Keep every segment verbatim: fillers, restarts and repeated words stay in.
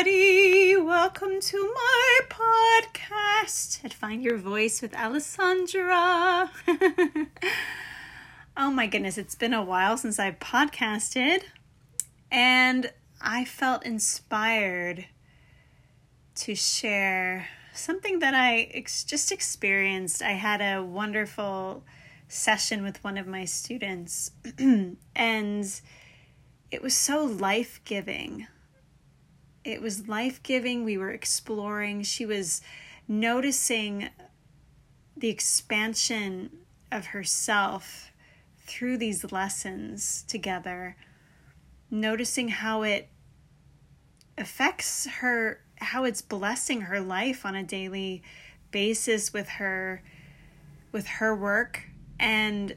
everybody, welcome to my podcast at Find Your Voice with Alessandra. Oh my goodness, it's been a while since I've podcasted, and I felt inspired to share something that I ex- just experienced. I had a wonderful session with one of my students, and it was so life-giving. It was life-giving. We were exploring. She was noticing the expansion of herself through these lessons together, noticing how it affects her, how it's blessing her life on a daily basis with her, with her work. And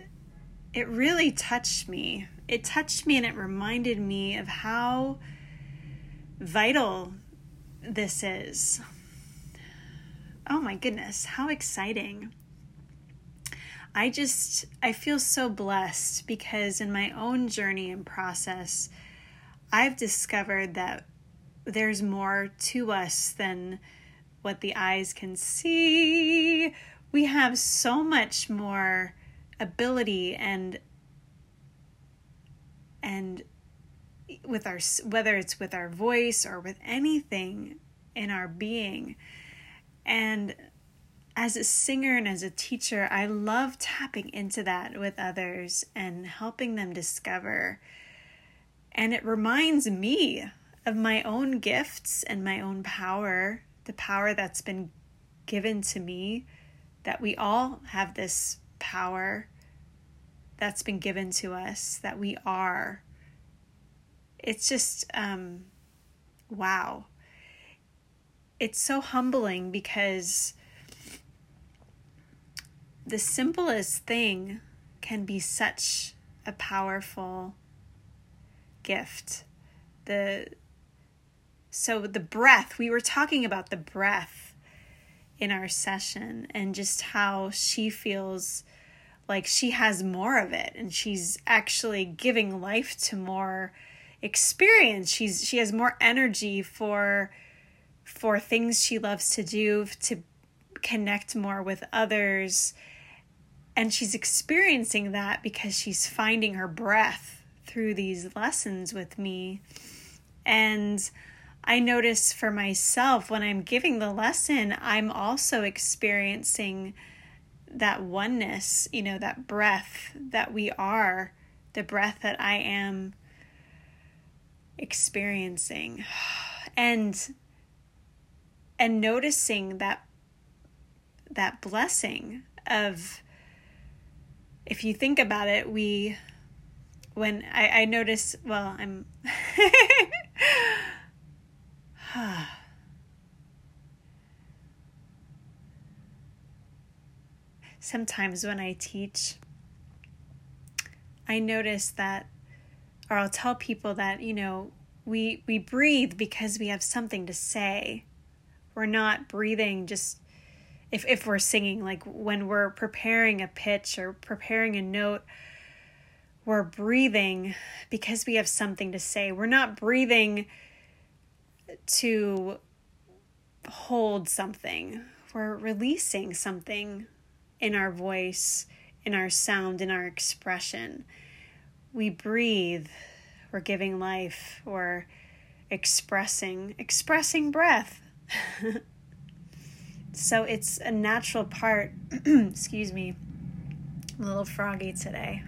it really touched me. It touched me and it reminded me of how vital this is. Oh my goodness, how exciting. I just, I feel so blessed because in my own journey and process, I've discovered that there's more to us than what the eyes can see. We have so much more ability and and with our, whether it's with our voice or with anything in our being. And as a singer and as a teacher, I love tapping into that with others and helping them discover. And it reminds me of my own gifts and my own power, the power that's been given to me, that we all have this power that's been given to us, that we are. It's just, um, wow. It's so humbling because the simplest thing can be such a powerful gift. The so the breath, we were talking about the breath in our session and just how she feels like she has more of it and she's actually giving life to more experience. She's she has more energy for for things she loves to do, to connect more with others, and she's experiencing that because she's finding her breath through these lessons with me. And I notice for myself when I'm giving the lesson, I'm also experiencing that oneness, you know, that breath that we are, the breath that I am experiencing, and and noticing that that blessing of, if you think about it, we when I, I notice well I'm sometimes when I teach, I notice that, or I'll tell people that, you know, we we breathe because we have something to say. We're not breathing just if if we're singing, like when we're preparing a pitch or preparing a note, we're breathing because we have something to say. We're not breathing to hold something. We're releasing something in our voice, in our sound, in our expression. We breathe, we're giving life, we're expressing, expressing breath. So it's a natural part, excuse me, I'm a little froggy today,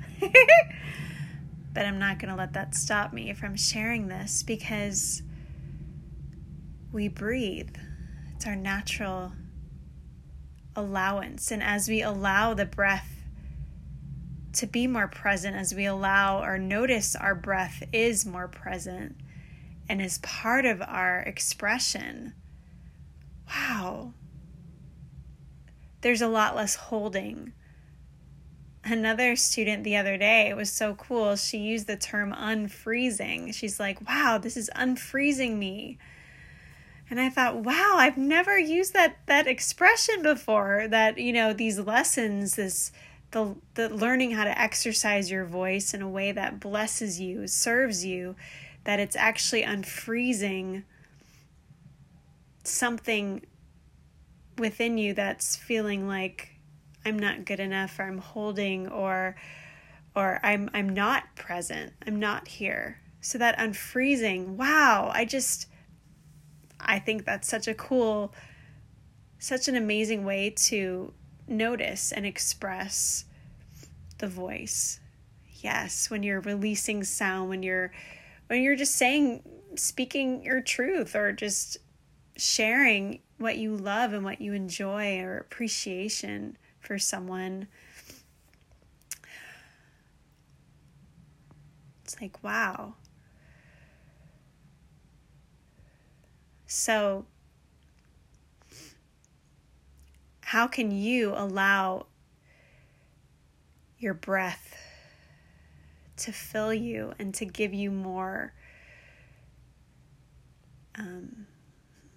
but I'm not going to let that stop me from sharing this because we breathe. It's our natural allowance. And as we allow the breath to be more present, as we allow or notice our breath is more present and is part of our expression. Wow. There's a lot less holding. Another student the other day, it was so cool. She used the term unfreezing. She's like, wow, this is unfreezing me. And I thought, wow, I've never used that, that expression before, that, you know, these lessons, this The, the learning how to exercise your voice in a way that blesses you, serves you, that it's actually unfreezing something within you that's feeling like I'm not good enough, or I'm holding, or or I'm I'm not present, I'm not here. So that unfreezing, wow, I just, I think that's such a cool, such an amazing way to notice and express the voice. Yes, when you're releasing sound, when you're when you're just saying, speaking your truth, or just sharing what you love and what you enjoy, or appreciation for someone. It's like, wow. So how can you allow your breath to fill you and to give you more, um,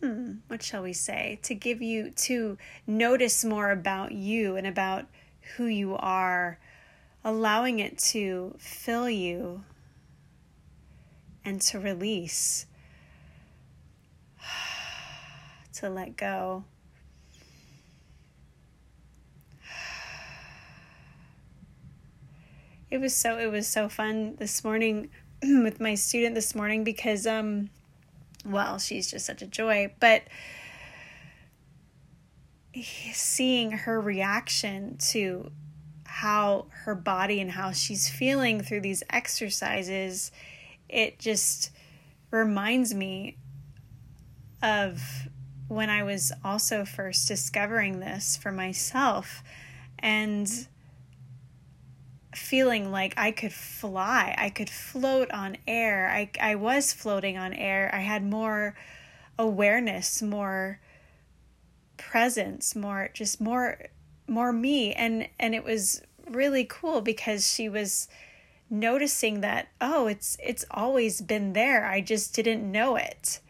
hmm, what shall we say, to give you, to notice more about you and about who you are, allowing it to fill you and to release, to let go. It was so it was so fun this morning with my student this morning because um well, she's just such a joy, but seeing her reaction to how her body and how she's feeling through these exercises, it just reminds me of when I was also first discovering this for myself and feeling like I could fly, I could float on air. I, I was floating on air. I had more awareness, more presence, more, just more, more me. And, and it was really cool because she was noticing that, oh, it's, it's always been there. I just didn't know it.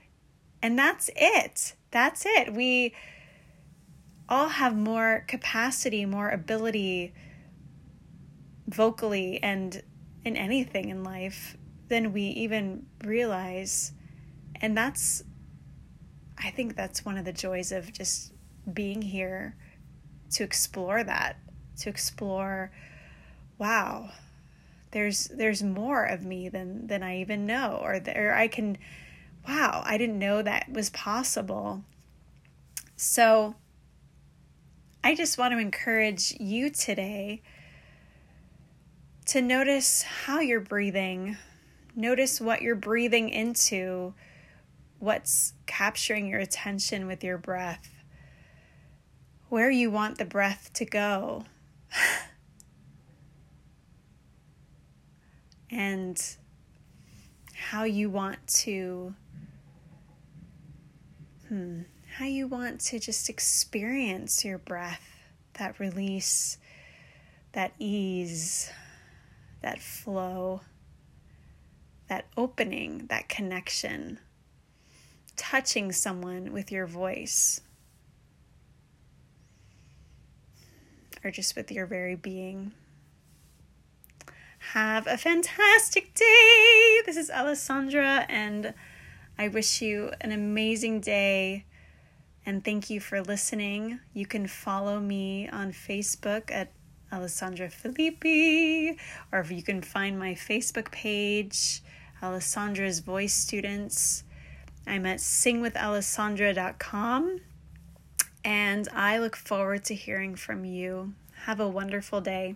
And that's it. That's it. We all have more capacity, more ability vocally and in anything in life than we even realize. And that's, I think that's one of the joys of just being here, to explore that, to explore, wow, there's, there's more of me than, than I even know, or there I can, wow, I didn't know that was possible. So I just want to encourage you today to notice how you're breathing, notice what you're breathing into, what's capturing your attention with your breath, where you want the breath to go. And how you want to, hmm, how you want to just experience your breath, that release, that ease, that flow, that opening, that connection, touching someone with your voice, or just with your very being. Have a fantastic day. This is Alessandra, and I wish you an amazing day. And thank you for listening. You can follow me on Facebook at Alessandra Filippi, or if you can find my Facebook page, Alessandra's Voice Students. I'm at sing with alessandra dot com, and I look forward to hearing from you. Have a wonderful day.